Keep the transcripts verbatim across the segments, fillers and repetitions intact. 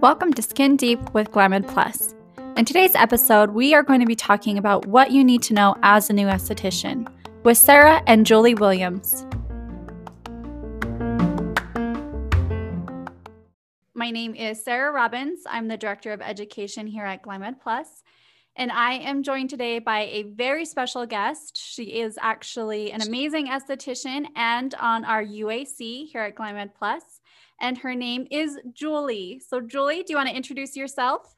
Welcome to Skin Deep with GlyMed Plus. In today's episode, we are going to be talking about what you need to know as a new esthetician with Sarah and Julie Williams. My name is Sarah Robbins. I'm the Director of Education here at GlyMed Plus. And I am joined today by a very special guest. She is actually an amazing esthetician and on our U I C here at GlyMed Plus, and her name is Julie. So Julie, do you want to introduce yourself?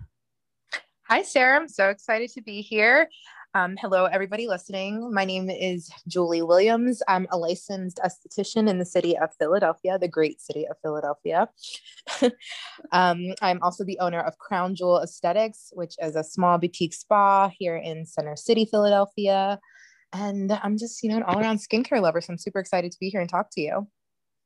Hi, Sarah. I'm so excited to be here. Um, hello, everybody listening. My name is Julie Williams. I'm a licensed esthetician in the city of Philadelphia, the great city of Philadelphia. um, I'm also the owner of Crown Jewel Aesthetics, which is a small boutique spa here in Center City, Philadelphia. And I'm just, you know, an all-around skincare lover. So I'm super excited to be here and talk to you.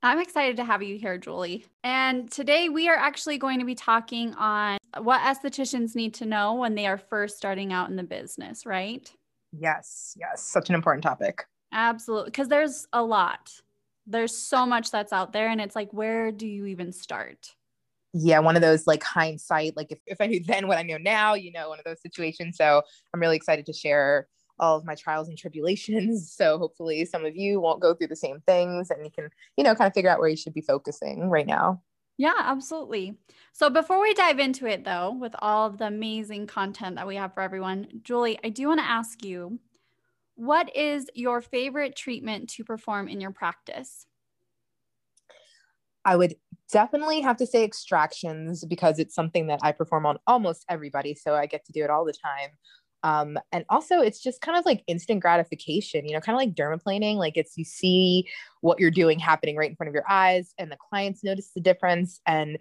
I'm excited to have you here, Julie. And today we are actually going to be talking on what estheticians need to know when they are first starting out in the business, right? Yes. Yes. Such an important topic. Absolutely. Because there's a lot. There's so much that's out there. And it's like, where do you even start? Yeah. One of those like hindsight, like if, if I knew then what I know now, you know, one of those situations. So I'm really excited to share all of my trials and tribulations. So hopefully some of you won't go through the same things and you can, you know, kind of figure out where you should be focusing right now. Yeah, absolutely. So before we dive into it though, with all of the amazing content that we have for everyone, Julie, I do want to ask you, what is your favorite treatment to perform in your practice? I would definitely have to say extractions because it's something that I perform on almost everybody. So I get to do it all the time. Um, and also it's just kind of like instant gratification, you know, kind of like dermaplaning, like it's, you see what you're doing happening right in front of your eyes and the clients notice the difference and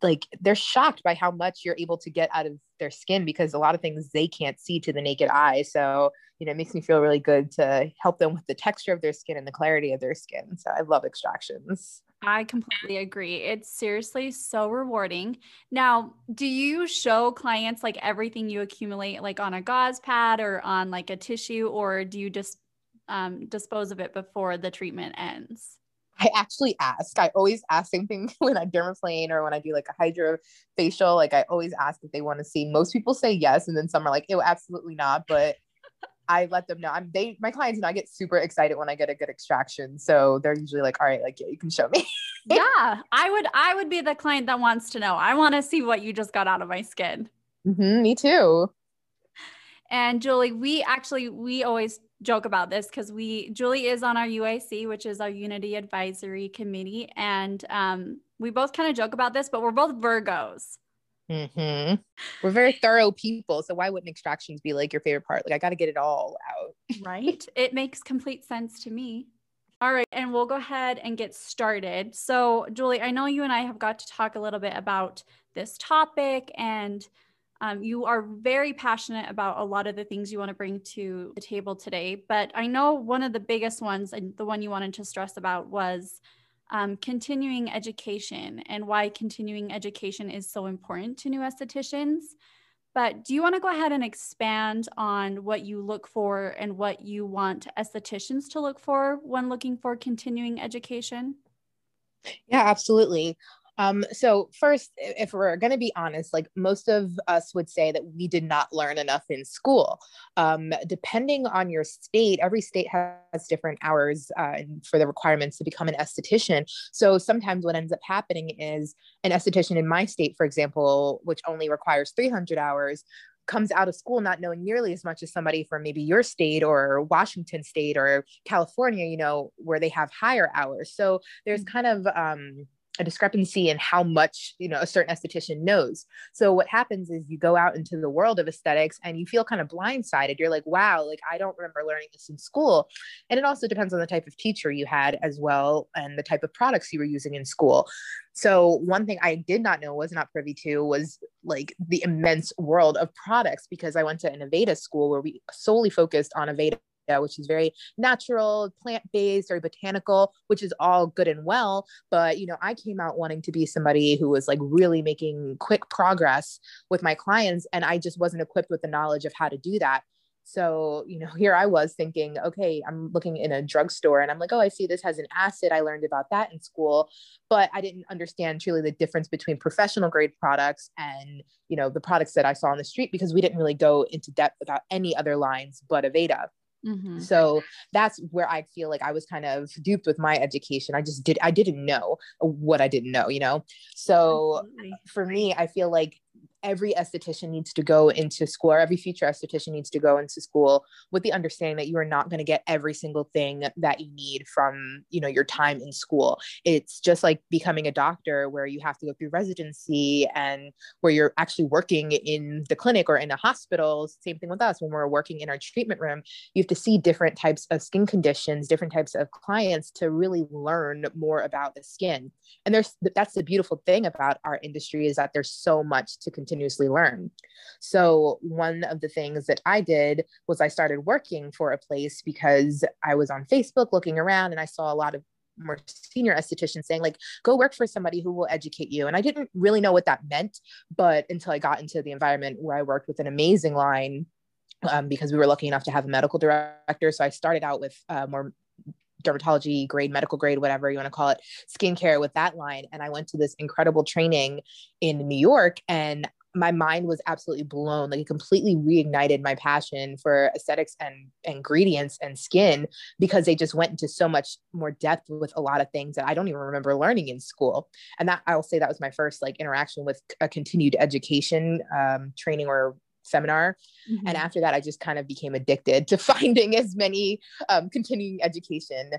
like, they're shocked by how much you're able to get out of their skin because a lot of things they can't see to the naked eye. So, you know, it makes me feel really good to help them with the texture of their skin and the clarity of their skin. So I love extractions. I completely agree. It's seriously so rewarding. Now, do you show clients like everything you accumulate, like on a gauze pad or on like a tissue, or do you just um, dispose of it before the treatment ends? I actually ask. I always ask same thing when I dermaplane or when I do like a hydrofacial. Like I always ask if they want to see. Most people say yes, and then some are like, "Ew, absolutely not." But I let them know. I'm they my clients and I get super excited when I get a good extraction, so they're usually like, "All right, like yeah, you can show me." Yeah, I would. I would be the client that wants to know. I want to see what you just got out of my skin. Mm-hmm, me too. And Julie, we actually we always. joke about this because we, Julie is on our U I C, which is our Unity Advisory Committee. And um, we both kind of joke about this, but we're both Virgos. Mm-hmm. We're very thorough people. So why wouldn't extractions be like your favorite part? Like I got to get it all out. Right. It makes complete sense to me. All right. And we'll go ahead and get started. So Julie, I know you and I have got to talk a little bit about this topic and Um, you are very passionate about a lot of the things you want to bring to the table today, but I know one of the biggest ones and the one you wanted to stress about was um, continuing education and why continuing education is so important to new estheticians. But do you want to go ahead and expand on what you look for and what you want estheticians to look for when looking for continuing education? Yeah, absolutely. Um, so first, if we're going to be honest, like most of us would say that we did not learn enough in school. Um, depending on your state, every state has different hours uh, for the requirements to become an esthetician. So sometimes what ends up happening is an esthetician in my state, for example, which only requires three hundred hours, comes out of school not knowing nearly as much as somebody from maybe your state or Washington state or California, you know, where they have higher hours. So there's kind of, um, a discrepancy in how much, you know, a certain esthetician knows. So what happens is you go out into the world of aesthetics and you feel kind of blindsided. You're like, wow, like I don't remember learning this in school. And it also depends on the type of teacher you had as well and the type of products you were using in school. So one thing I did not know, was not privy to, was like the immense world of products, because I went to an Aveda school where we solely focused on Aveda, which is very natural, plant-based, or botanical, which is all good and well. But, you know, I came out wanting to be somebody who was like really making quick progress with my clients. And I just wasn't equipped with the knowledge of how to do that. So, you know, here I was thinking, okay, I'm looking in a drugstore and I'm like, oh, I see this has an acid. I learned about that in school, but I didn't understand truly the difference between professional grade products and, you know, the products that I saw on the street, because we didn't really go into depth about any other lines but Aveda. Mm-hmm. So that's where I feel like I was kind of duped with my education. I just did, I didn't know what I didn't know, you know? So Absolutely. For me, I feel like every esthetician needs to go into school, or every future esthetician needs to go into school with the understanding that you are not going to get every single thing that you need from, you know, your time in school. It's just like becoming a doctor, where you have to go through residency and where you're actually working in the clinic or in the hospitals. Same thing with us when we're working in our treatment room. You have to see different types of skin conditions, different types of clients to really learn more about the skin. And there's, that's the beautiful thing about our industry, is that there's so much to continuously learn. So one of the things that I did was I started working for a place because I was on Facebook looking around and I saw a lot of more senior estheticians saying like, go work for somebody who will educate you. And I didn't really know what that meant, but until I got into the environment where I worked with an amazing line, um, because we were lucky enough to have a medical director. So I started out with uh, more dermatology grade, medical grade, whatever you want to call it, skincare with that line. And I went to this incredible training in New York and my mind was absolutely blown. Like it completely reignited my passion for aesthetics and ingredients and skin, because they just went into so much more depth with a lot of things that I don't even remember learning in school. And that, I'll say that was my first like interaction with a continued education um, training or seminar. Mm-hmm. And after that, I just kind of became addicted to finding as many um, continuing education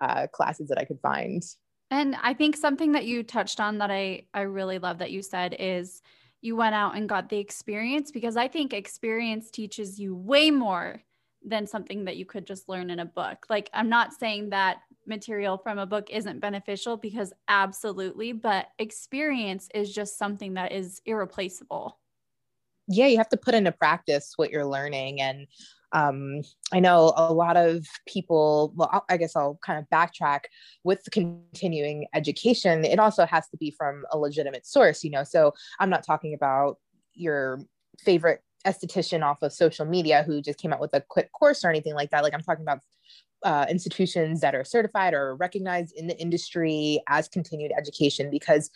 uh, classes that I could find. And I think something that you touched on that I, I really love that you said is you went out and got the experience, because I think experience teaches you way more than something that you could just learn in a book. Like, I'm not saying that material from a book isn't beneficial, because absolutely, but experience is just something that is irreplaceable. Yeah, you have to put into practice what you're learning. And um, I know a lot of people, well, I'll, I guess I'll kind of backtrack with continuing education. It also has to be from a legitimate source, you know, so I'm not talking about your favorite esthetician off of social media who just came out with a quick course or anything like that. Like I'm talking about uh, institutions that are certified or recognized in the industry as continued education, because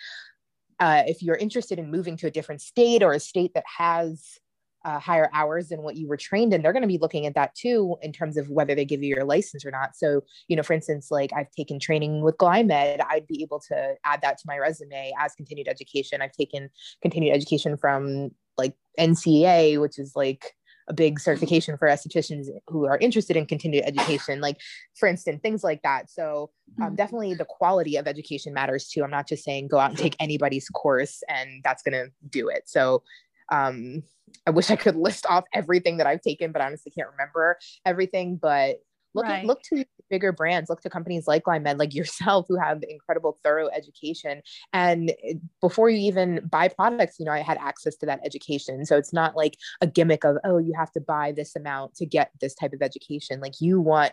Uh, if you're interested in moving to a different state or a state that has uh, higher hours than what you were trained in, they're going to be looking at that too, in terms of whether they give you your license or not. So, you know, for instance, like I've taken training with GlyMed, I'd be able to add that to my resume as continued education. I've taken continued education from like N C A, which is like a big certification for estheticians who are interested in continued education, like for instance, things like that. So um, definitely the quality of education matters too. I'm not just saying go out and take anybody's course and that's going to do it. So um, I wish I could list off everything that I've taken, but I honestly can't remember everything, but Look, right. at, look to bigger brands, look to companies like GlyMed, like yourself, who have incredible, thorough education. And before you even buy products, you know, I had access to that education. So it's not like a gimmick of, oh, you have to buy this amount to get this type of education. Like you want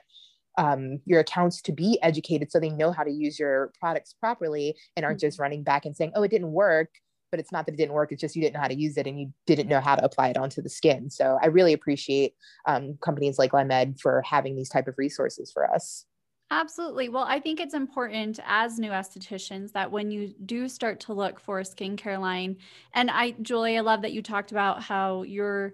um, your accounts to be educated so they know how to use your products properly and aren't mm-hmm. just running back and saying, oh, it didn't work. But it's not that it didn't work. It's just you didn't know how to use it and you didn't know how to apply it onto the skin. So I really appreciate um, companies like GlyMed for having these type of resources for us. Absolutely. Well, I think it's important as new estheticians that when you do start to look for a skincare line, and I, Julie, I love that you talked about how your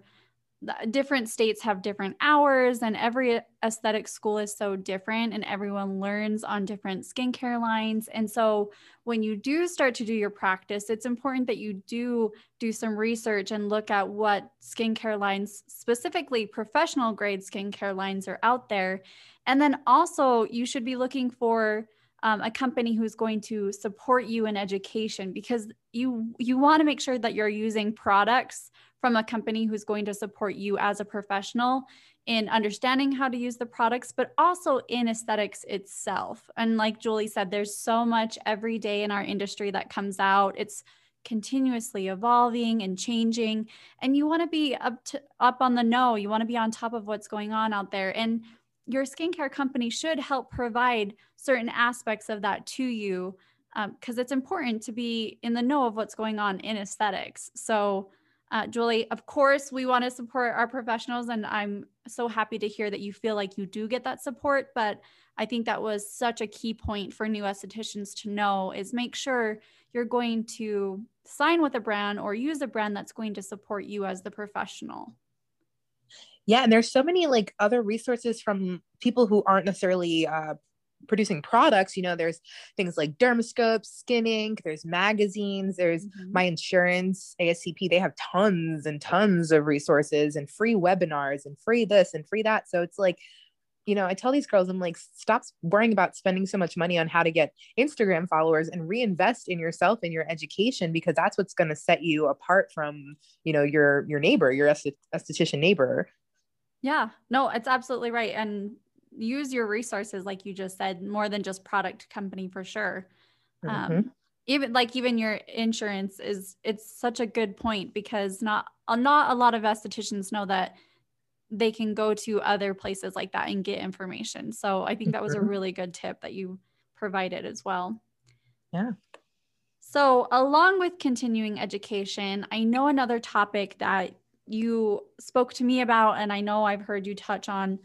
different states have different hours and every aesthetic school is so different and everyone learns on different skincare lines. And so when you do start to do your practice, it's important that you do do some research and look at what skincare lines, specifically professional grade skincare lines, are out there. And then also you should be looking for um, a company who's going to support you in education, because you, you want to make sure that you're using products from a company who's going to support you as a professional in understanding how to use the products, but also in aesthetics itself. And like Julie said, there's so much every day in our industry that comes out. It's continuously evolving and changing, and you want to be up to, up on the know. You want to be on top of what's going on out there. And your skincare company should help provide certain aspects of that to you, because um, it's important to be in the know of what's going on in aesthetics. So Uh, Julie, of course, we want to support our professionals, and I'm so happy to hear that you feel like you do get that support. But I think that was such a key point for new estheticians to know, is make sure you're going to sign with a brand or use a brand that's going to support you as the professional. Yeah. And there's so many like other resources from people who aren't necessarily uh, producing products. You know, there's things like Dermascope, Skin Inc, there's magazines, there's mm-hmm. My Insurance, A S C P. They have tons and tons of resources and free webinars and free this and free that. So it's like, you know, I tell these girls, I'm like, stop worrying about spending so much money on how to get Instagram followers and reinvest in yourself and your education, because that's what's going to set you apart from, you know, your, your neighbor, your esthetician neighbor. Yeah, no, it's absolutely right. And use your resources, like you just said, more than just product company for sure. Mm-hmm. Um, even like even your insurance is, it's such a good point, because not, not a lot of estheticians know that they can go to other places like that and get information. So I think that was a really good tip that you provided as well. Yeah. So along with continuing education, I know another topic that you spoke to me about, and I know I've heard you touch on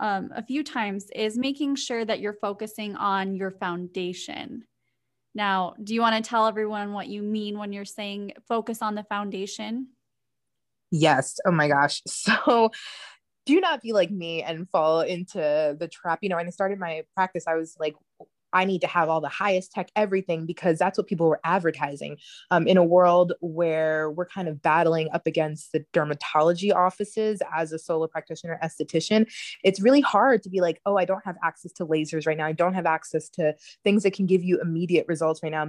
um, a few times, is making sure that you're focusing on your foundation. Now, do you want to tell everyone what you mean when you're saying focus on the foundation? Yes. Oh my gosh. So do not be like me and fall into the trap. You know, when I started my practice, I was like, I need to have all the highest tech, everything, because that's what people were advertising um, in a world where we're kind of battling up against the dermatology offices as a solo practitioner esthetician. It's really hard to be like, oh, I don't have access to lasers right now. I don't have access to things that can give you immediate results right now,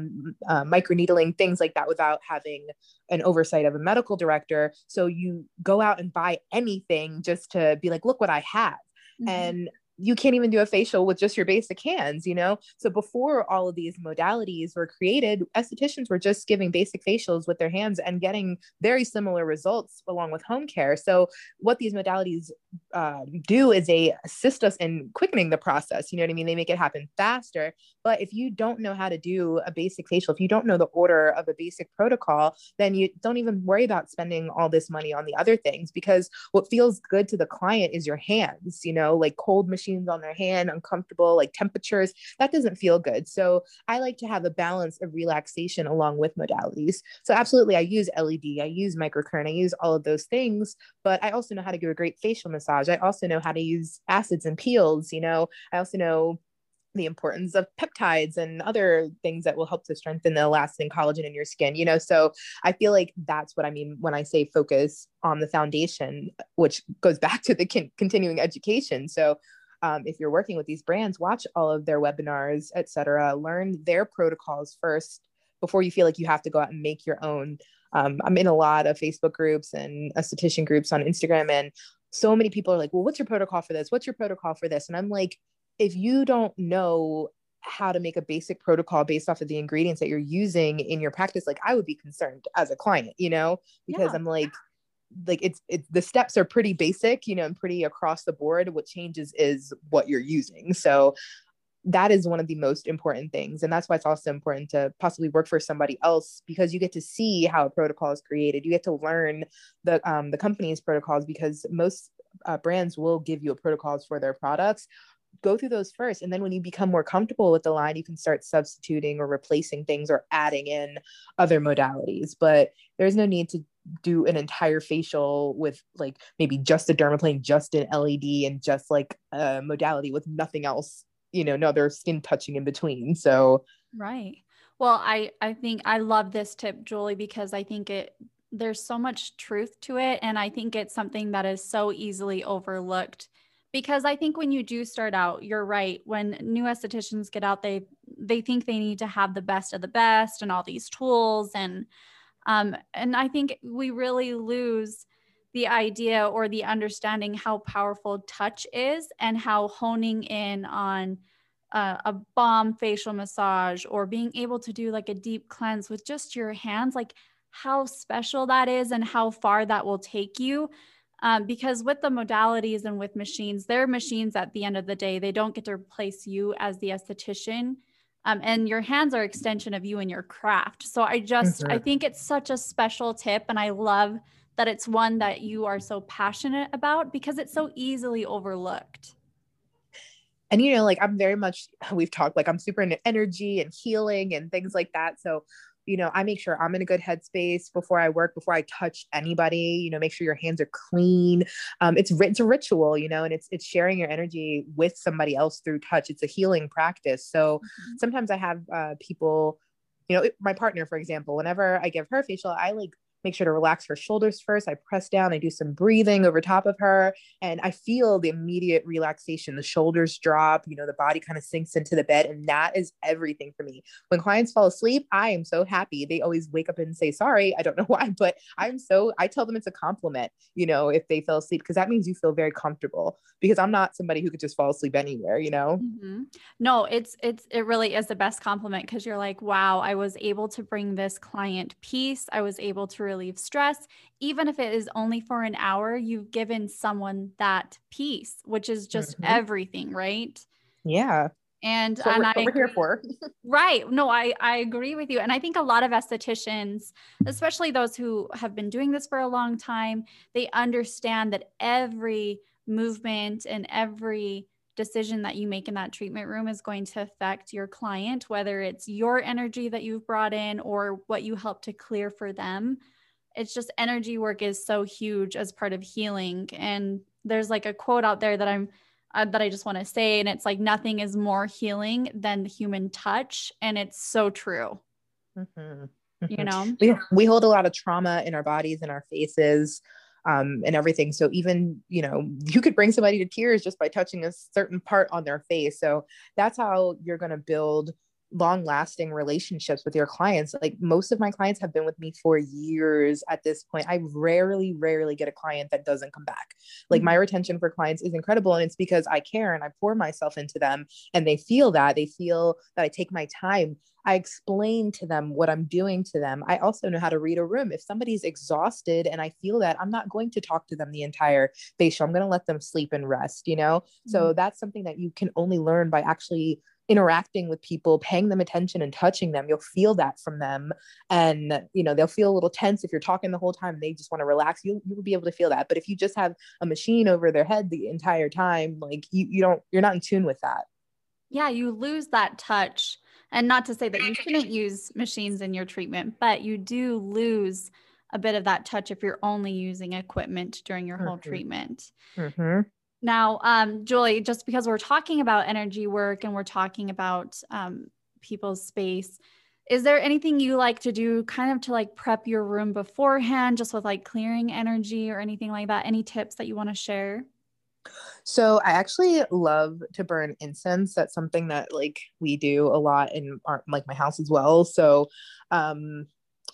uh, microneedling, things like that, without having an oversight of a medical director. So you go out and buy anything just to be like, look what I have. Mm-hmm. And you can't even do a facial with just your basic hands, you know? So before all of these modalities were created, estheticians were just giving basic facials with their hands and getting very similar results along with home care. So what these modalities uh, do is they assist us in quickening the process. You know what I mean? They make it happen faster. But if you don't know how to do a basic facial, if you don't know the order of a basic protocol, then you don't even worry about spending all this money on the other things, because what feels good to the client is your hands, you know, like cold machine on their hand, uncomfortable, like temperatures, that doesn't feel good. So I like to have a balance of relaxation along with modalities. So absolutely, I use L E D, I use microcurrent, I use all of those things, but I also know how to give a great facial massage. I also know how to use acids and peels, you know, I also know the importance of peptides and other things that will help to strengthen the elastin collagen in your skin, you know? So I feel like that's what I mean when I say focus on the foundation, which goes back to the con- continuing education. So Um, if you're working with these brands, watch all of their webinars, et cetera, learn their protocols first before you feel like you have to go out and make your own. Um, I'm in a lot of Facebook groups and esthetician groups on Instagram, and so many people are like, well, what's your protocol for this? What's your protocol for this? And I'm like, if you don't know how to make a basic protocol based off of the ingredients that you're using in your practice, like I would be concerned as a client, you know, because yeah. I'm like, like it's, it's, the steps are pretty basic, you know, and pretty across the board. What changes is what you're using. So that is one of the most important things. And that's why it's also important to possibly work for somebody else, because you get to see how a protocol is created. You get to learn the, um, the company's protocols, because most uh, brands will give you a protocols for their products. Go through those first. And then when you become more comfortable with the line, you can start substituting or replacing things or adding in other modalities, but there's no need to do an entire facial with like maybe just a dermaplane, just an L E D, and just like a modality with nothing else, you know, no other skin touching in between. So, right. Well, I, I think I love this tip, Julie, because I think it, there's so much truth to it. And I think it's something that is so easily overlooked, because I think when you do start out, you're right. When new estheticians get out, they, they think they need to have the best of the best and all these tools. And, um, and I think we really lose the idea or the understanding how powerful touch is, and how honing in on uh, a balm facial massage, or being able to do like a deep cleanse with just your hands, like how special that is and how far that will take you. Um, because with the modalities and with machines, they're machines at the end of the day. They don't get to replace you as the esthetician. Um, and your hands are an extension of you and your craft. So I just, mm-hmm. I think it's such a special tip. And I love that it's one that you are so passionate about, because it's so easily overlooked. And, you know, like I'm very much, we've talked, like I'm super into energy and healing and things like that. So, you know, I make sure I'm in a good headspace before I work, before I touch anybody, you know, make sure your hands are clean. Um, it's, it's a ritual, you know, and it's, it's sharing your energy with somebody else through touch. It's a healing practice. So mm-hmm. sometimes I have uh, people, you know, my partner, for example, whenever I give her facial, I like make sure to relax her shoulders first. I press down, I do some breathing over top of her, and I feel the immediate relaxation. The shoulders drop, you know, the body kind of sinks into the bed. And that is everything for me. When clients fall asleep, I am so happy. They always wake up and say, sorry, I don't know why, but I'm so, I tell them it's a compliment, you know, if they fell asleep, because that means you feel very comfortable, because I'm not somebody who could just fall asleep anywhere, you know? Mm-hmm. No, it's, it's, it really is the best compliment, because you're like, wow, I was able to bring this client peace. I was able to relieve stress. Even if it is only for an hour, you've given someone that peace, which is just mm-hmm. everything, right? Yeah. And, so and we're, I we're here for. Right. No, I, I agree with you. And I think a lot of estheticians, especially those who have been doing this for a long time, they understand that every movement and every decision that you make in that treatment room is going to affect your client, whether it's your energy that you've brought in or what you help to clear for them. It's just energy work is so huge as part of healing. And there's like a quote out there that I'm, uh, that I just want to say, and it's like, nothing is more healing than the human touch. And it's so true. Mm-hmm. You know, we, we hold a lot of trauma in our bodies and our faces, um, and everything. So even, you know, you could bring somebody to tears just by touching a certain part on their face. So that's how you're going to build long lasting relationships with your clients. Like most of my clients have been with me for years at this point. I rarely, rarely get a client that doesn't come back. Like my retention for clients is incredible. And it's because I care and I pour myself into them, and they feel that they feel that I take my time. I explain to them what I'm doing to them. I also know how to read a room. If somebody's exhausted and I feel that, I'm not going to talk to them the entire facial. I'm going to let them sleep and rest, you know? Mm-hmm. So that's something that you can only learn by actually interacting with people, paying them attention and touching them. You'll feel that from them. And, you know, they'll feel a little tense if you're talking the whole time and they just want to relax. You, you will be able to feel that. But if you just have a machine over their head the entire time, like you, you don't, you're not in tune with that. Yeah. You lose that touch. And not to say that you shouldn't use machines in your treatment, but you do lose a bit of that touch if you're only using equipment during your mm-hmm. whole treatment. Mm-hmm. Now, um, Julie, just because we're talking about energy work and we're talking about um, people's space, is there anything you like to do kind of to like prep your room beforehand, just with like clearing energy or anything like that? Any tips that you want to share? So I actually love to burn incense. That's something that like we do a lot in our, like my house as well. So, um,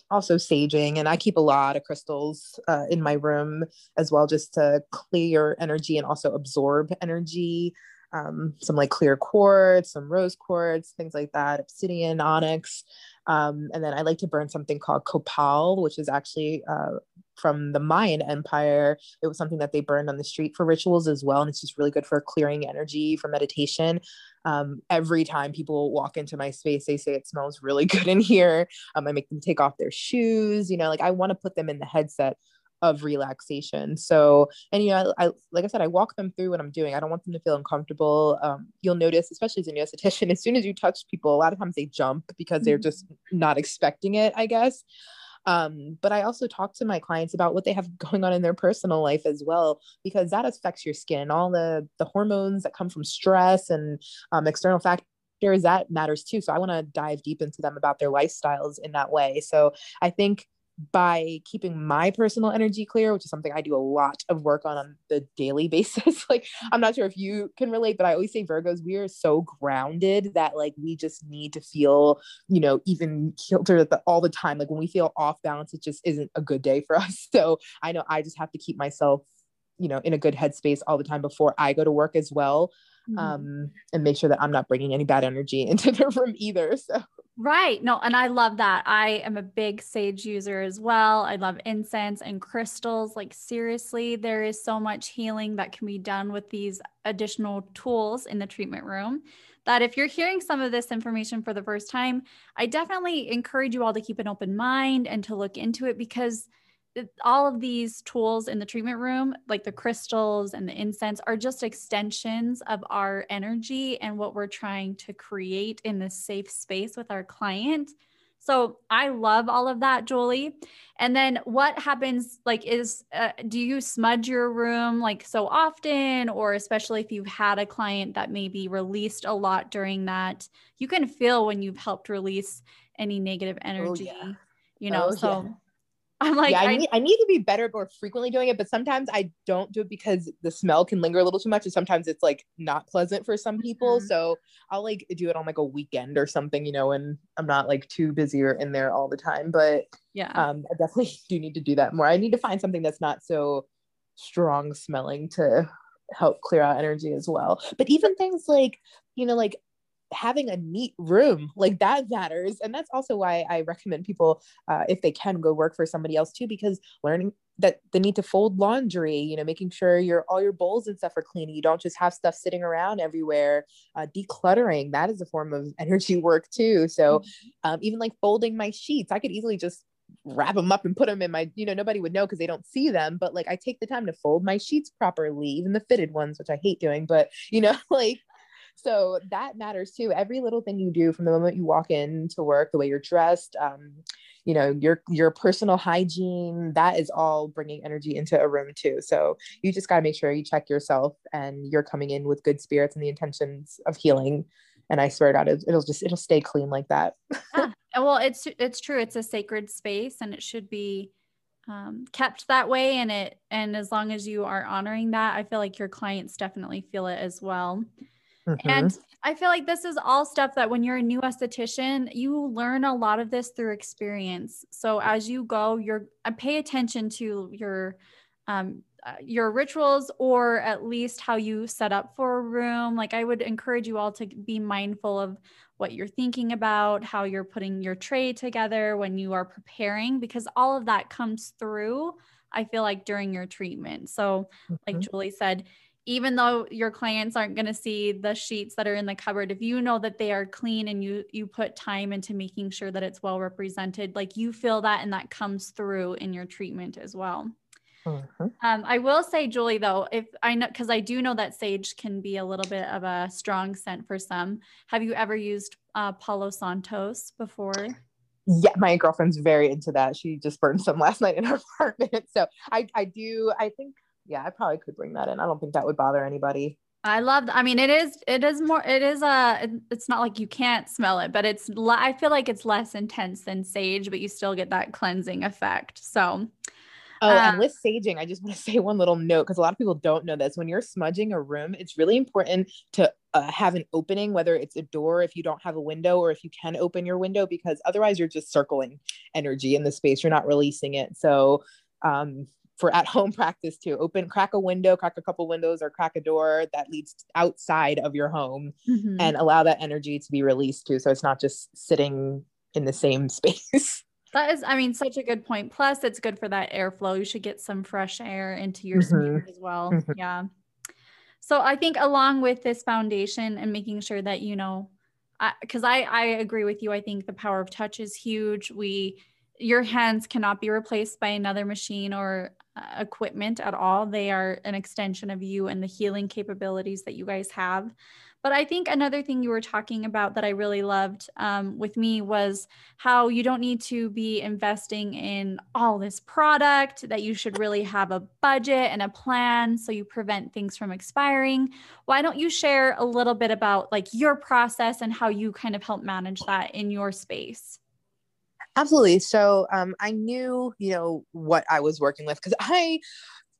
also saging, and I keep a lot of crystals uh, in my room as well, just to clear energy and also absorb energy. Um, some like clear quartz, some rose quartz, things like that, obsidian, onyx. Um, and then I like to burn something called copal, which is actually, uh, from the Mayan Empire. It was something that they burned on the street for rituals as well. And it's just really good for clearing energy, for meditation. Um, every time people walk into my space, they say it smells really good in here. Um, I make them take off their shoes, you know, like I want to put them in the headset of relaxation. So, and, you know, I, I, like I said, I walk them through what I'm doing. I don't want them to feel uncomfortable. Um, you'll notice, especially as a new esthetician, as soon as you touch people, a lot of times they jump because they're just not expecting it, I guess. Um, but I also talk to my clients about what they have going on in their personal life as well, because that affects your skin, all the, the hormones that come from stress and um, external factors. That matters too. So I want to dive deep into them about their lifestyles in that way. So I think by keeping my personal energy clear, which is something I do a lot of work on on the daily basis. Like, I'm not sure if you can relate, but I always say Virgos, we are so grounded that like, we just need to feel, you know, even kilter all the time. Like when we feel off balance, it just isn't a good day for us. So I know I just have to keep myself, you know, in a good headspace all the time before I go to work as well. Mm-hmm. Um, and make sure that I'm not bringing any bad energy into the room either. So. Right. No. And I love that. I am a big sage user as well. I love incense and crystals. Like seriously, there is so much healing that can be done with these additional tools in the treatment room that if you're hearing some of this information for the first time, I definitely encourage you all to keep an open mind and to look into it, because all of these tools in the treatment room, like the crystals and the incense, are just extensions of our energy and what we're trying to create in this safe space with our client. So I love all of that, Julie. And then what happens, like, is, uh, do you smudge your room like so often, or especially if you've had a client that maybe released a lot during that, you can feel when you've helped release any negative energy, oh, yeah. you know, oh, so yeah. I'm like, yeah, I, I, need, I need to be better, more frequently doing it, but sometimes I don't do it because the smell can linger a little too much. And sometimes it's like not pleasant for some people. Mm-hmm. So I'll like do it on like a weekend or something, you know, and I'm not like too busy or in there all the time, but yeah, um, I definitely do need to do that more. I need to find something that's not so strong smelling to help clear out energy as well. But even things like, you know, like having a neat room, like that matters. And that's also why I recommend people, uh, if they can, go work for somebody else too, because learning that the need to fold laundry, you know, making sure your, all your bowls and stuff are clean. You don't just have stuff sitting around everywhere. Uh, decluttering, that is a form of energy work too. So um, even like folding my sheets, I could easily just wrap them up and put them in my, you know, nobody would know because they don't see them, but like I take the time to fold my sheets properly, even the fitted ones, which I hate doing, but you know, like, so that matters too. Every little thing you do from the moment you walk in to work, the way you're dressed, um, you know, your, your personal hygiene, that is all bringing energy into a room too. So you just got to make sure you check yourself and you're coming in with good spirits and the intentions of healing. And I swear to God, it'll just, it'll stay clean like that. Yeah. Well, it's, it's true. It's a sacred space and it should be um, kept that way. And it, and as long as you are honoring that, I feel like your clients definitely feel it as well. Mm-hmm. And I feel like this is all stuff that when you're a new esthetician, you learn a lot of this through experience. So as you go, you're uh, pay attention to your, um, uh, your rituals, or at least how you set up for a room. Like I would encourage you all to be mindful of what you're thinking about, how you're putting your tray together when you are preparing, because all of that comes through, I feel like, during your treatment. So mm-hmm. like Julie said, even though your clients aren't going to see the sheets that are in the cupboard, if you know that they are clean and you, you put time into making sure that it's well represented, like you feel that, and that comes through in your treatment as well. Uh-huh. Um, I will say, Julie, though, if I know, cause I do know that sage can be a little bit of a strong scent for some. Have you ever used uh, Palo Santos before? Yeah, my girlfriend's very into that. She just burned some last night in her apartment. So I, I do, I think, yeah, I probably could bring that in. I don't think that would bother anybody. I love, I mean, it is, it is more, it is a, it's not like you can't smell it, but it's, I feel like it's less intense than sage, but you still get that cleansing effect. So. Oh, um, and with saging, I just want to say one little note, because a lot of people don't know this. When you're smudging a room, it's really important to uh, have an opening, whether it's a door, if you don't have a window, or if you can open your window, because otherwise you're just circling energy in the space. You're not releasing it. So, um, for at home practice too, open, crack a window, crack a couple windows, or crack a door that leads outside of your home, mm-hmm. and allow that energy to be released too. So it's not just sitting in the same space. That is, I mean, such a good point. Plus it's good for that airflow. You should get some fresh air into your mm-hmm. space as well. Mm-hmm. Yeah. So I think along with this foundation and making sure that, you know, because I, I, I agree with you. I think the power of touch is huge. We, your hands cannot be replaced by another machine or uh, equipment at all. They are an extension of you and the healing capabilities that you guys have. But I think another thing you were talking about that I really loved um, with me was how you don't need to be investing in all this product, that you should really have a budget and a plan so you prevent things from expiring. Why don't you share a little bit about like your process and how you kind of help manage that in your space? Absolutely. So um, I knew, you know, what I was working with, because I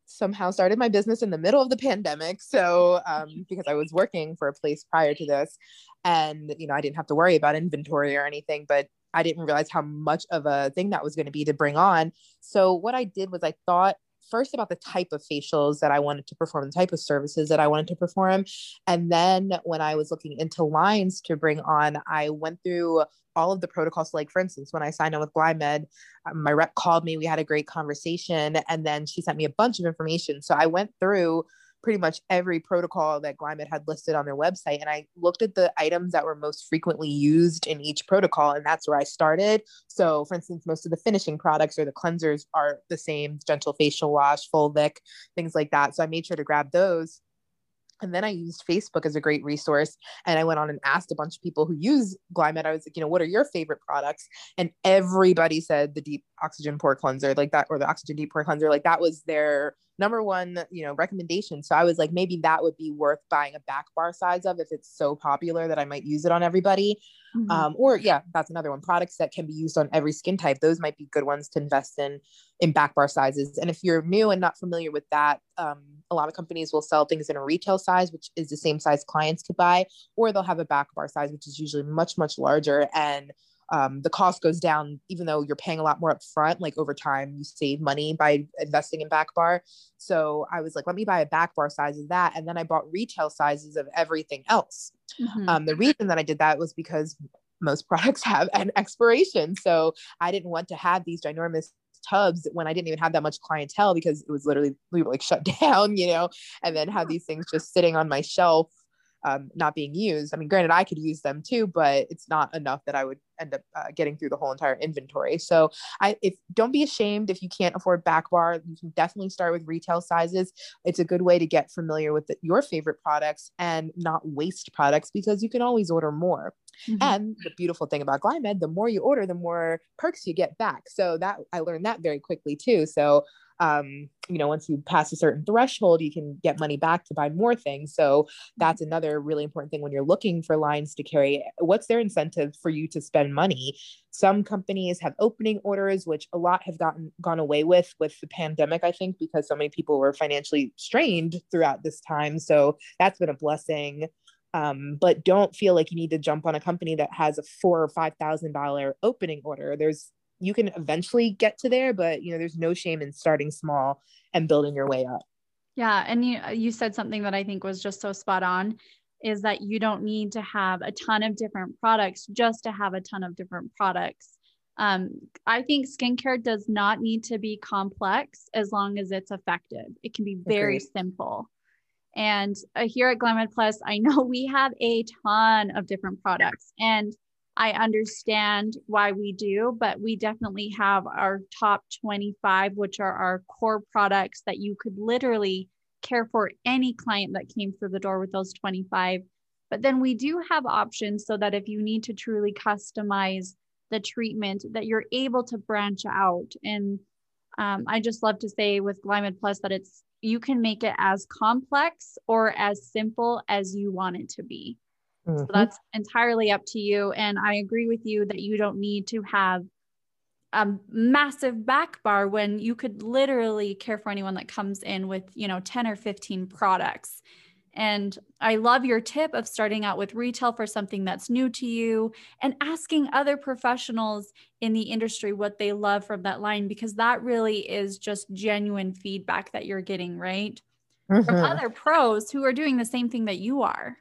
somehow started my business in the middle of the pandemic. So um, because I was working for a place prior to this, and, you know, I didn't have to worry about inventory or anything, but I didn't realize how much of a thing that was going to be to bring on. So what I did was I thought first about the type of facials that I wanted to perform, the type of services that I wanted to perform. And then when I was looking into lines to bring on, I went through all of the protocols. Like for instance, when I signed on with GlyMed, my rep called me, we had a great conversation, and then she sent me a bunch of information. So I went through pretty much every protocol that GlyMed had listed on their website. And I looked at the items that were most frequently used in each protocol, and that's where I started. So for instance, most of the finishing products or the cleansers are the same, gentle facial wash, fulvic, things like that. So I made sure to grab those. And then I used Facebook as a great resource. And I went on and asked a bunch of people who use GlyMed. I was like, you know, what are your favorite products? And everybody said the deep oxygen pore cleanser, like that, or the oxygen deep pore cleanser, like that was their number one, you know, recommendation. So I was like, maybe that would be worth buying a back bar size of if it's so popular that I might use it on everybody. Mm-hmm. Um, or yeah, that's another one. Products that can be used on every skin type. Those might be good ones to invest in, in back bar sizes. And if you're new and not familiar with that, um, a lot of companies will sell things in a retail size, which is the same size clients could buy, or they'll have a back bar size, which is usually much, much larger. And Um, the cost goes down, even though you're paying a lot more up front. Like over time, you save money by investing in back bar. So I was like, let me buy a back bar size of that. And then I bought retail sizes of everything else. Mm-hmm. Um, the reason that I did that was because most products have an expiration. So I didn't want to have these ginormous tubs when I didn't even have that much clientele, because it was literally, we were like shut down, you know, and then have these things just sitting on my shelf. Um, not being used. I mean, granted, I could use them too, but it's not enough that I would end up uh, getting through the whole entire inventory. So I, if don't be ashamed if you can't afford back bar. You can definitely start with retail sizes. It's a good way to get familiar with the, your favorite products and not waste products, because you can always order more. Mm-hmm. And the beautiful thing about GlyMed, the more you order, the more perks you get back. So that I learned that very quickly too. So Um, you know, once you pass a certain threshold, you can get money back to buy more things. So that's another really important thing when you're looking for lines to carry. What's their incentive for you to spend money? Some companies have opening orders, which a lot have gotten gone away with with the pandemic, I think, because so many people were financially strained throughout this time. So that's been a blessing. Um, but don't feel like you need to jump on a company that has a four or five thousand dollar opening order. There's you can eventually get to there, but you know, there's no shame in starting small and building your way up. Yeah. And you, you said something that I think was just so spot on, is that you don't need to have a ton of different products just to have a ton of different products. Um, I think skincare does not need to be complex as long as it's effective. It can be very Agreed. simple. And uh, here at GlyMed Plus, I know we have a ton of different products, and I understand why we do, but we definitely have our top twenty-five, which are our core products that you could literally care for any client that came through the door with those twenty-five. But then we do have options so that if you need to truly customize the treatment, that you're able to branch out. And um, I just love to say with GlyMed Plus that it's, you can make it as complex or as simple as you want it to be. So that's entirely up to you. And I agree with you that you don't need to have a massive back bar when you could literally care for anyone that comes in with, you know, ten or fifteen products. And I love your tip of starting out with retail for something that's new to you and asking other professionals in the industry what they love from that line, because that really is just genuine feedback that you're getting, right? Mm-hmm. From other pros who are doing the same thing that you are.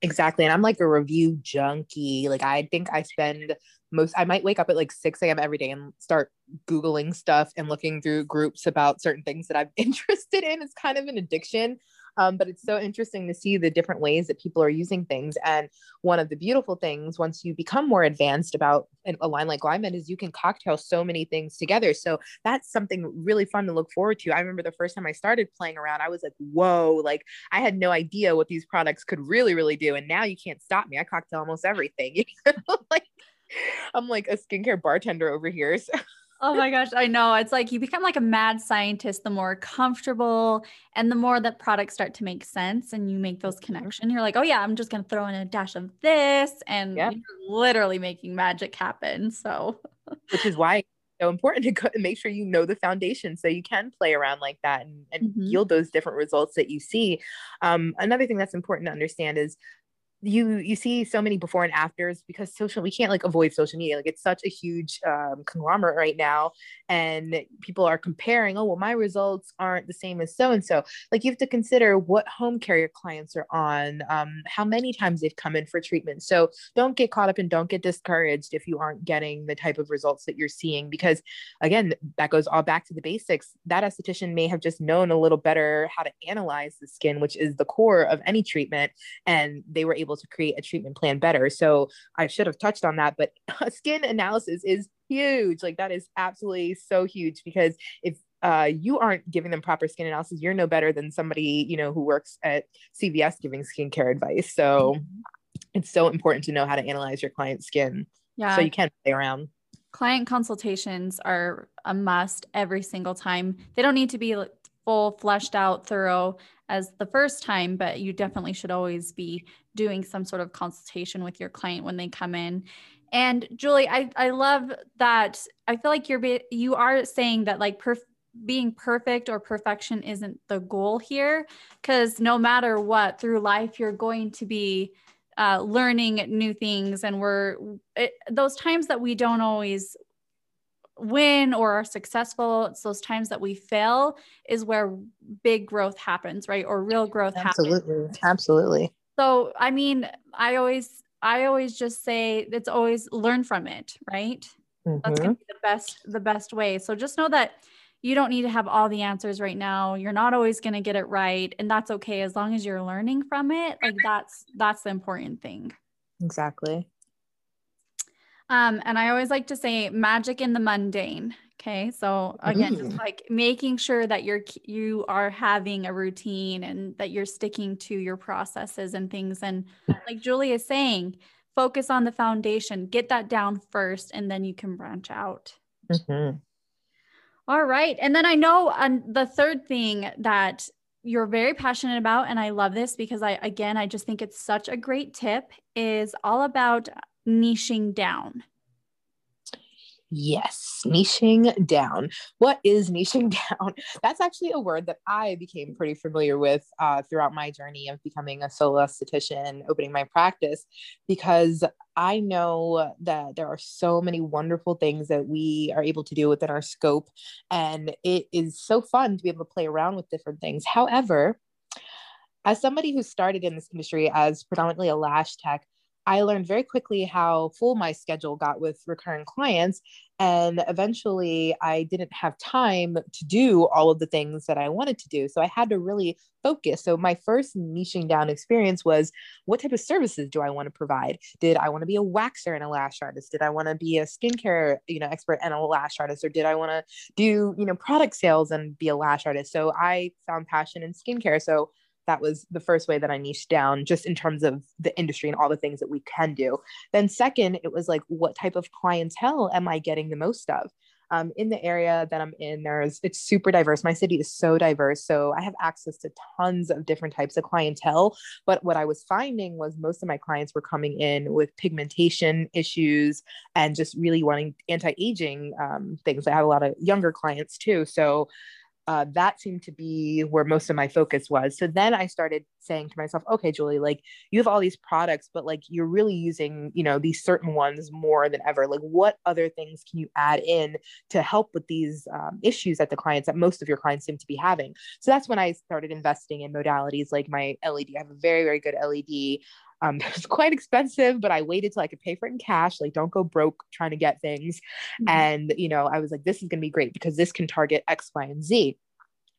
Exactly. And I'm like a review junkie. Like I think I spend most, I might wake up at like six a.m. every day and start Googling stuff and looking through groups about certain things that I'm interested in. It's kind of an addiction. Um, but it's so interesting to see the different ways that people are using things. And one of the beautiful things, once you become more advanced about a line like GlyMed, is you can cocktail so many things together. So that's something really fun to look forward to. I remember the first time I started playing around, I was like, whoa, like I had no idea what these products could really, really do. And now you can't stop me. I cocktail almost everything. You know? Like I'm like a skincare bartender over here. So. Oh my gosh. I know. It's like you become like a mad scientist, the more comfortable and the more that products start to make sense and you make those connections. You're like, oh yeah, I'm just going to throw in a dash of this, and yep. You're literally making magic happen. So, which is why it's so important to go and make sure you know the foundation so you can play around like that and, and mm-hmm. yield those different results that you see. Um, another thing that's important to understand is you you see so many before and afters, because social we can't like avoid social media. Like, it's such a huge um, conglomerate right now, and people are comparing, oh well, my results aren't the same as so and so. Like, you have to consider what home care your clients are on, um, how many times they've come in for treatment. So don't get caught up and don't get discouraged if you aren't getting the type of results that you're seeing, because again, that goes all back to the basics. That esthetician may have just known a little better how to analyze the skin, which is the core of any treatment, and they were able to create a treatment plan better. So I should have touched on that, but skin analysis is huge. Like, that is absolutely so huge, because if uh, you aren't giving them proper skin analysis, you're no better than somebody, you know, who works at C V S giving skincare advice. So mm-hmm. It's so important to know how to analyze your client's skin. Yeah. So you can't play around. Client consultations are a must every single time. They don't need to be full, fleshed out, thorough as the first time, but you definitely should always be doing some sort of consultation with your client when they come in. And Julie, I, I love that. I feel like you're, be, you are saying that like perf- being perfect or perfection isn't the goal here, because no matter what through life, you're going to be uh, learning new things. And we're, it, those times that we don't always win or are successful, it's those times that we fail is where big growth happens, right? Or real growth happens. Absolutely. Absolutely. So, I mean, I always, I always just say it's always learn from it, right? Mm-hmm. That's going to be the best, the best way. So just know that you don't need to have all the answers right now. You're not always going to get it right. And that's okay. As long as you're learning from it, like that's, that's the important thing. Exactly. Um, and I always like to say magic in the mundane. Okay. So again, mm. just like making sure that you're, you are having a routine and that you're sticking to your processes and things. And like Julie is saying, focus on the foundation, get that down first, and then you can branch out. Mm-hmm. All right. And then I know um, the third thing that you're very passionate about, and I love this because I, again, I just think it's such a great tip, is all about niching down. Yes, niching down. What is niching down? That's actually a word that I became pretty familiar with uh, throughout my journey of becoming a solo esthetician, opening my practice, because I know that there are so many wonderful things that we are able to do within our scope, and it is so fun to be able to play around with different things. However, as somebody who started in this industry as predominantly a lash tech, I learned very quickly how full my schedule got with recurring clients. And eventually I didn't have time to do all of the things that I wanted to do. So I had to really focus. So my first niching down experience was, what type of services do I want to provide? Did I want to be a waxer and a lash artist? Did I want to be a skincare, you know, expert and a lash artist? Or did I want to do, you know, product sales and be a lash artist? So I found passion in skincare. So that was the first way that I niched down, just in terms of the industry and all the things that we can do. Then second, it was like, what type of clientele am I getting the most of? Um, in the area that I'm in, there's, it's super diverse. My city is so diverse. So I have access to tons of different types of clientele. But what I was finding was most of my clients were coming in with pigmentation issues and just really wanting anti-aging um, things. I had a lot of younger clients too. So Uh, that seemed to be where most of my focus was. So then I started saying to myself, okay, Julie, like you have all these products, but like you're really using, you know, these certain ones more than ever. Like what other things can you add in to help with these um, issues that the clients, that most of your clients seem to be having? So that's when I started investing in modalities like my L E D. I have a very, very good L E D. Um, it was quite expensive, but I waited till I could pay for it in cash. Like, don't go broke trying to get things. Mm-hmm. And, you know, I was like, this is going to be great because this can target X, Y, and Z.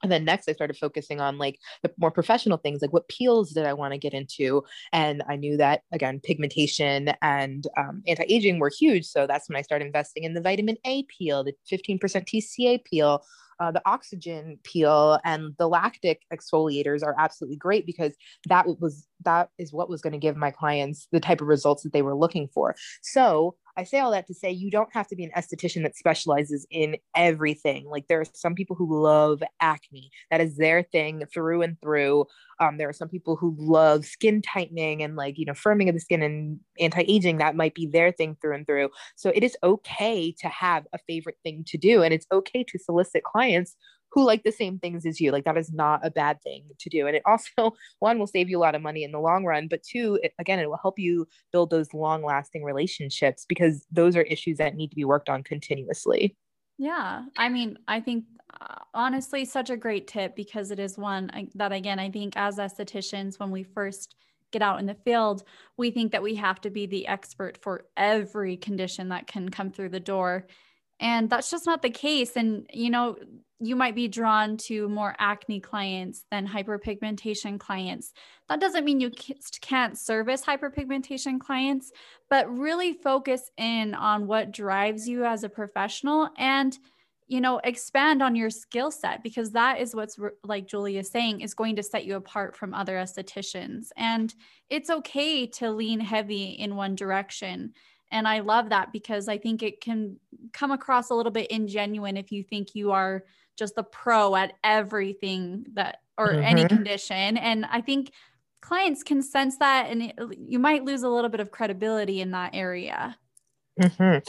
And then next I started focusing on like the more professional things, like what peels did I want to get into? And I knew that again, pigmentation and um, anti-aging were huge. So that's when I started investing in the vitamin A peel, the fifteen percent T C A peel, Uh, the oxygen peel, and the lactic exfoliators are absolutely great because that was, that is what was going to give my clients the type of results that they were looking for. So I say all that to say, you don't have to be an esthetician that specializes in everything. Like there are some people who love acne. That is their thing through and through. Um, there are some people who love skin tightening and like, you know, firming of the skin and anti-aging. That might be their thing through and through. So it is okay to have a favorite thing to do. And it's okay to solicit clients who like the same things as you. Like, that is not a bad thing to do. And it also, one, will save you a lot of money in the long run, but two, it, again, it will help you build those long lasting relationships, because those are issues that need to be worked on continuously. Yeah. I mean, I think uh, honestly, such a great tip, because it is one I, that, again, I think as estheticians, when we first get out in the field, we think that we have to be the expert for every condition that can come through the door. And that's just not the case. And, you know, you might be drawn to more acne clients than hyperpigmentation clients. That doesn't mean you can't service hyperpigmentation clients, but really focus in on what drives you as a professional, and, you know, expand on your skill set, because that is what's, like Julie is saying, is going to set you apart from other estheticians. And it's okay to lean heavy in one direction. And I love that, because I think it can come across a little bit ingenuine if you think you are just the pro at everything that, or mm-hmm. any condition. And I think clients can sense that, and it, you might lose a little bit of credibility in that area. Mm-hmm.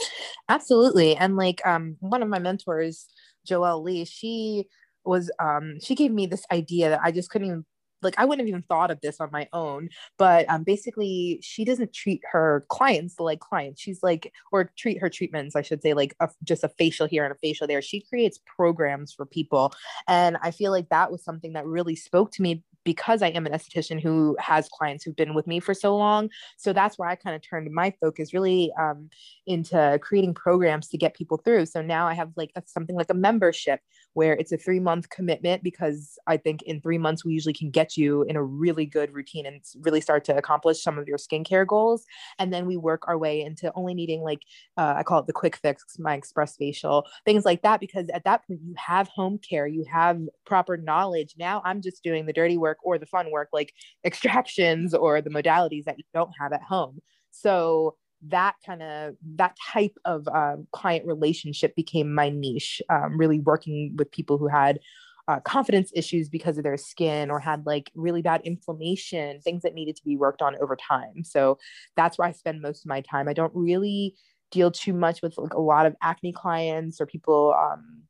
Absolutely. And like, um, one of my mentors, Joelle Lee, she was, um, she gave me this idea that I just couldn't even, like, I wouldn't have even thought of this on my own, but um, basically she doesn't treat her clients like clients. She's like, or treat her treatments, I should say, like a, just a facial here and a facial there. She creates programs for people. And I feel like that was something that really spoke to me, because I am an esthetician who has clients who've been with me for so long. So that's where I kind of turned my focus really um, into creating programs to get people through. So now I have like a, something like a membership where it's a three month commitment, because I think in three months, we usually can get you in a really good routine and really start to accomplish some of your skincare goals. And then we work our way into only needing like, uh, I call it the quick fix, my express facial, things like that. Because at that point you have home care, you have proper knowledge. Now I'm just doing the dirty work, or the fun work, like extractions or the modalities that you don't have at home. So that kind of, that type of um, client relationship became my niche, um, really working with people who had uh, confidence issues because of their skin, or had like really bad inflammation, things that needed to be worked on over time. So that's where I spend most of my time. I don't really deal too much with like a lot of acne clients or people, um,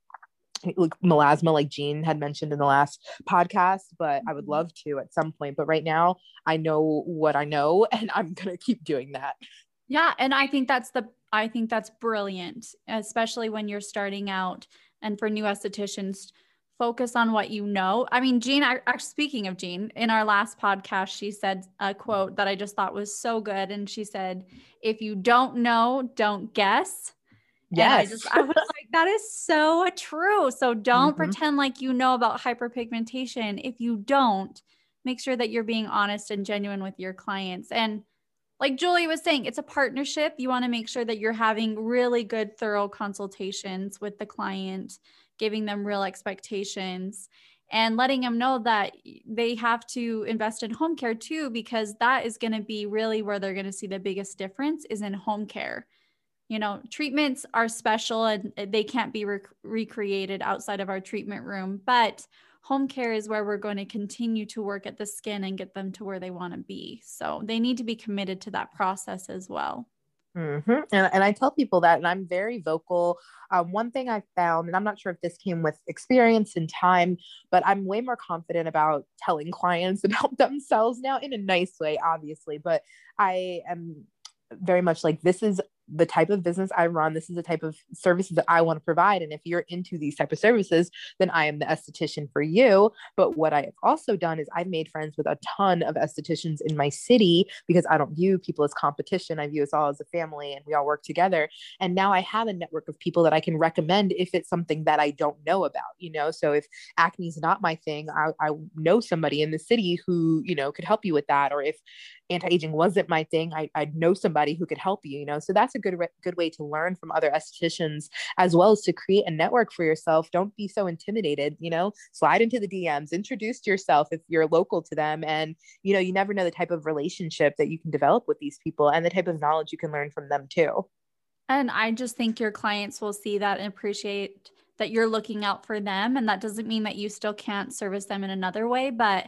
like melasma, like Jean had mentioned in the last podcast, but I would love to at some point. But right now I know what I know, and I'm going to keep doing that. Yeah. And I think that's the, I think that's brilliant, especially when you're starting out, and for new estheticians, focus on what you know. I mean, Jean, I, speaking of Jean, in our last podcast, she said a quote that I just thought was so good. And she said, if you don't know, don't guess. Yes. I, just, I was like, that is so true. So don't mm-hmm. pretend like you know about hyperpigmentation. If you don't, make sure that you're being honest and genuine with your clients. And like Julie was saying, it's a partnership. You want to make sure that you're having really good, thorough consultations with the client, giving them real expectations, and letting them know that they have to invest in home care too, because that is going to be really where they're going to see the biggest difference, is in home care. You know, treatments are special and they can't be rec- recreated outside of our treatment room, but home care is where we're going to continue to work at the skin and get them to where they want to be. So they need to be committed to that process as well. Mm-hmm. And, and I tell people that, and I'm very vocal. Um, one thing I found, and I'm not sure if this came with experience and time, but I'm way more confident about telling clients about themselves now, in a nice way, obviously, but I am very much like, this is the type of business I run. This is the type of services that I want to provide. And if you're into these type of services, then I am the esthetician for you. But what I have also done is I've made friends with a ton of estheticians in my city, because I don't view people as competition. I view us all as a family, and we all work together. And now I have a network of people that I can recommend if it's something that I don't know about, you know? So if acne is not my thing, I, I know somebody in the city who, you know, could help you with that. Or if anti-aging wasn't my thing, I, I know somebody who could help you, you know? So that's a good, re- good way to learn from other estheticians, as well as to create a network for yourself. Don't be so intimidated, you know, slide into the D Ms, introduce yourself if you're local to them. And, you know, you never know the type of relationship that you can develop with these people, and the type of knowledge you can learn from them too. And I just think your clients will see that and appreciate that you're looking out for them. And that doesn't mean that you still can't service them in another way, but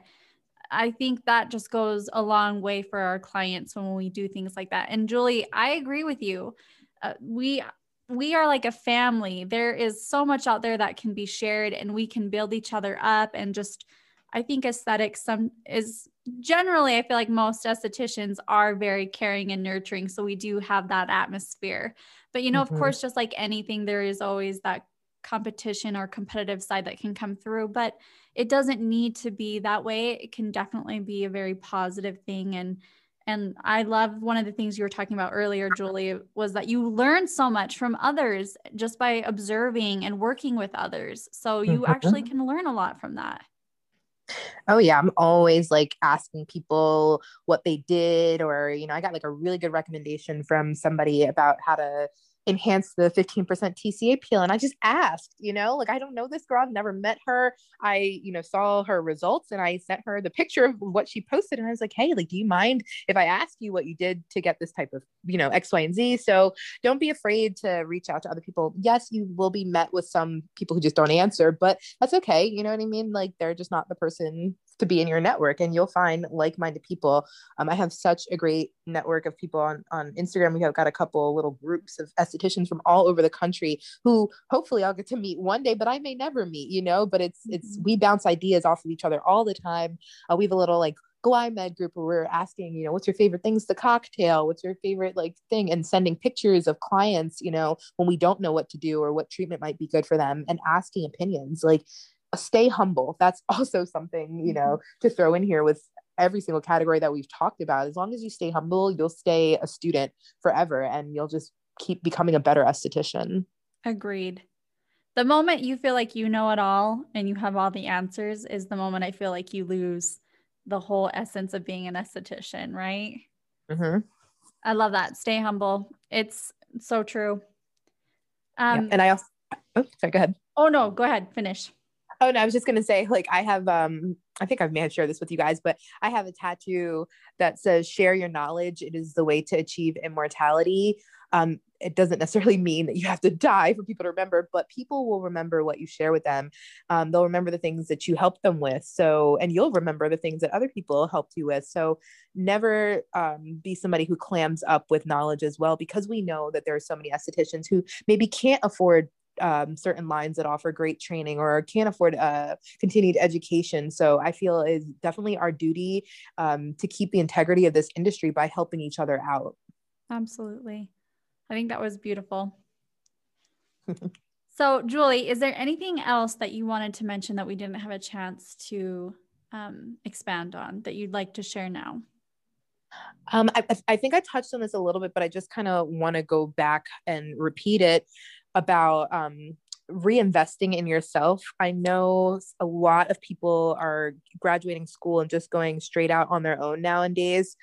I think that just goes a long way for our clients when we do things like that. And Julie, I agree with you. Uh, we, we are like a family. There is so much out there that can be shared, and we can build each other up. And just, I think aesthetics some is generally, I feel like most estheticians are very caring and nurturing. So we do have that atmosphere, but you know, mm-hmm. of course, just like anything, there is always that competition or competitive side that can come through, but it doesn't need to be that way. It can definitely be a very positive thing. And, and I love one of the things you were talking about earlier, Julie, was that you learn so much from others just by observing and working with others. So you mm-hmm. actually can learn a lot from that. Oh yeah. I'm always like asking people what they did, or, you know, I got like a really good recommendation from somebody about how to enhance the fifteen percent T C A peel. And I just asked, you know, like, I don't know this girl. I've never met her. I, you know, saw her results and I sent her the picture of what she posted. And I was like, hey, like, do you mind if I ask you what you did to get this type of, you know, X, Y, and Z? So don't be afraid to reach out to other people. Yes, you will be met with some people who just don't answer, but that's okay. You know what I mean? Like, they're just not the person to be in your network, and you'll find like-minded people. Um, I have such a great network of people on, on Instagram. We have got a couple little groups of estheticians from all over the country who hopefully I'll get to meet one day, but I may never meet, you know, but it's, it's, we bounce ideas off of each other all the time. Uh, we have a little like GlyMed group where we're asking, you know, what's your favorite things to cocktail? What's your favorite like thing? And sending pictures of clients, you know, when we don't know what to do or what treatment might be good for them, and asking opinions. Like, stay humble. That's also something, you know, to throw in here with every single category that we've talked about. As long as you stay humble, you'll stay a student forever, and you'll just keep becoming a better esthetician. Agreed. The moment you feel like you know it all and you have all the answers is the moment I feel like you lose the whole essence of being an esthetician, right? Mm-hmm. I love that. Stay humble. It's so true. Um, yeah. And I also, oh, sorry, go ahead. Oh no, go ahead. Finish. Oh, no, I was just going to say, like, I have, um, I think I may have shared this with you guys, but I have a tattoo that says, share your knowledge. It is the way to achieve immortality. Um, it doesn't necessarily mean that you have to die for people to remember, but people will remember what you share with them. Um, they'll remember the things that you helped them with. So, and you'll remember the things that other people helped you with. So never um, be somebody who clams up with knowledge as well, because we know that there are so many estheticians who maybe can't afford um, certain lines that offer great training or can't afford, uh, continued education. So I feel it's definitely our duty, um, to keep the integrity of this industry by helping each other out. Absolutely. I think that was beautiful. So Julie, is there anything else that you wanted to mention that we didn't have a chance to, um, expand on that you'd like to share now? Um, I, I think I touched on this a little bit, but I just kind of want to go back and repeat it about um, reinvesting in yourself. I know a lot of people are graduating school and just going straight out on their own nowadays.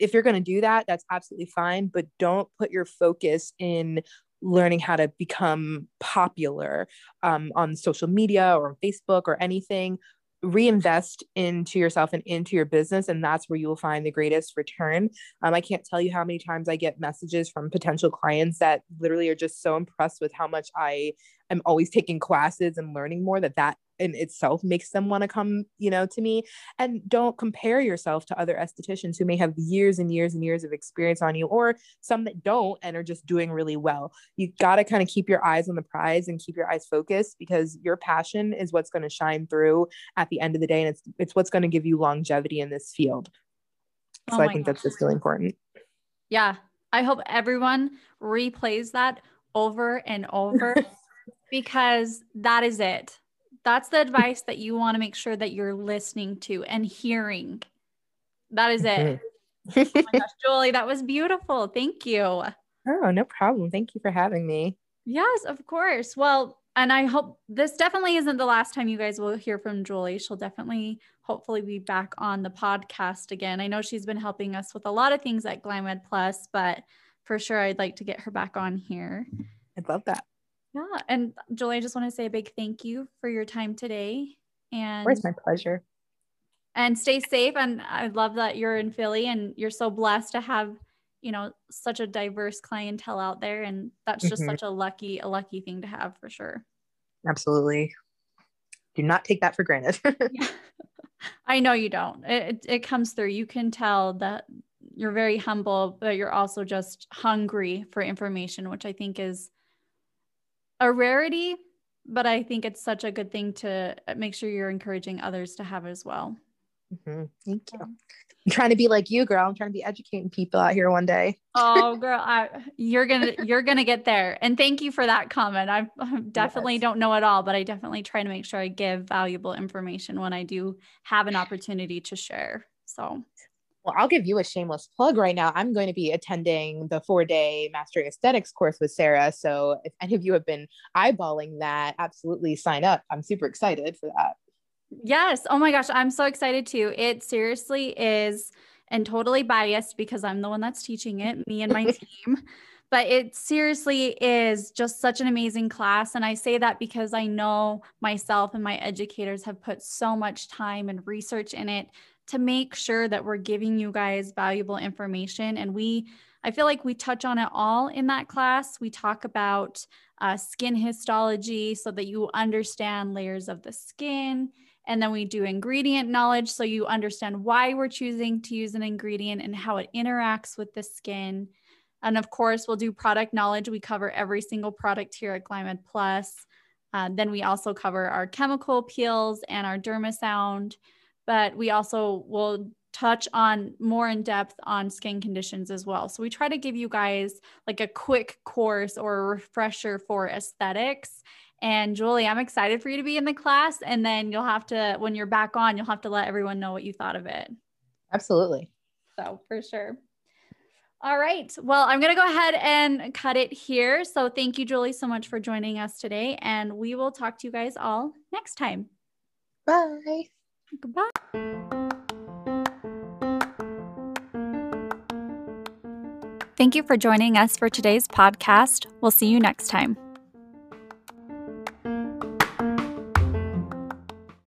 If you're going to do that, that's absolutely fine, but don't put your focus in learning how to become popular um, on social media or on Facebook or anything. Reinvest into yourself and into your business. And that's where you will find the greatest return. Um, I can't tell you how many times I get messages from potential clients that literally are just so impressed with how much I am always taking classes and learning more, that that in itself makes them want to come, you know, to me. And don't compare yourself to other estheticians who may have years and years and years of experience on you, or some that don't and are just doing really well. You got to kind of keep your eyes on the prize and keep your eyes focused, because your passion is what's going to shine through at the end of the day. And it's, it's what's going to give you longevity in this field. So oh I think gosh. that's just really important. Yeah. I hope everyone replays that over and over because that is it. That's the advice that you want to make sure that you're listening to and hearing. That is it. Oh my gosh, Julie, that was beautiful. Thank you. Oh, no problem. Thank you for having me. Yes, of course. Well, and I hope this definitely isn't the last time you guys will hear from Julie. She'll definitely hopefully be back on the podcast again. I know she's been helping us with a lot of things at GlyMed Plus, but for sure I'd like to get her back on here. I'd love that. Yeah. And Julie, I just want to say a big thank you for your time today. And it's my pleasure. And stay safe. And I love that you're in Philly and you're so blessed to have, you know, such a diverse clientele out there. And that's just mm-hmm. such a lucky, a lucky thing to have for sure. Absolutely. Do not take that for granted. Yeah. I know you don't. It, it comes through. You can tell that you're very humble, but you're also just hungry for information, which I think is a rarity, but I think it's such a good thing to make sure you're encouraging others to have as well. Mm-hmm. Thank you. I'm trying to be like you, girl. I'm trying to be educating people out here one day. Oh, girl, I, you're gonna you're gonna get there. And thank you for that comment. I definitely yes. don't know it all, but I definitely try to make sure I give valuable information when I do have an opportunity to share. So. Well, I'll give you a shameless plug right now. I'm going to be attending the four-day Mastering Aesthetics course with Sarah. So if any of you have been eyeballing that, absolutely sign up. I'm super excited for that. Yes. Oh my gosh. I'm so excited too. It seriously is, and totally biased because I'm the one that's teaching it, me and my team, but it seriously is just such an amazing class. And I say that because I know myself and my educators have put so much time and research in it to make sure that we're giving you guys valuable information. And we, I feel like we touch on it all in that class. We talk about uh, skin histology so that you understand layers of the skin. And then we do ingredient knowledge so you understand why we're choosing to use an ingredient and how it interacts with the skin. And of course, we'll do product knowledge. We cover every single product here at GlyMed Plus. Uh, then we also cover our chemical peels and our dermasound. But we also will touch on more in depth on skin conditions as well. So we try to give you guys like a quick course or a refresher for aesthetics. And Julie, I'm excited for you to be in the class. And then you'll have to, when you're back on, you'll have to let everyone know what you thought of it. Absolutely. So for sure. All right. Well, I'm going to go ahead and cut it here. So thank you, Julie, so much for joining us today. And we will talk to you guys all next time. Bye. Goodbye. Thank you for joining us for today's podcast. We'll see you next time.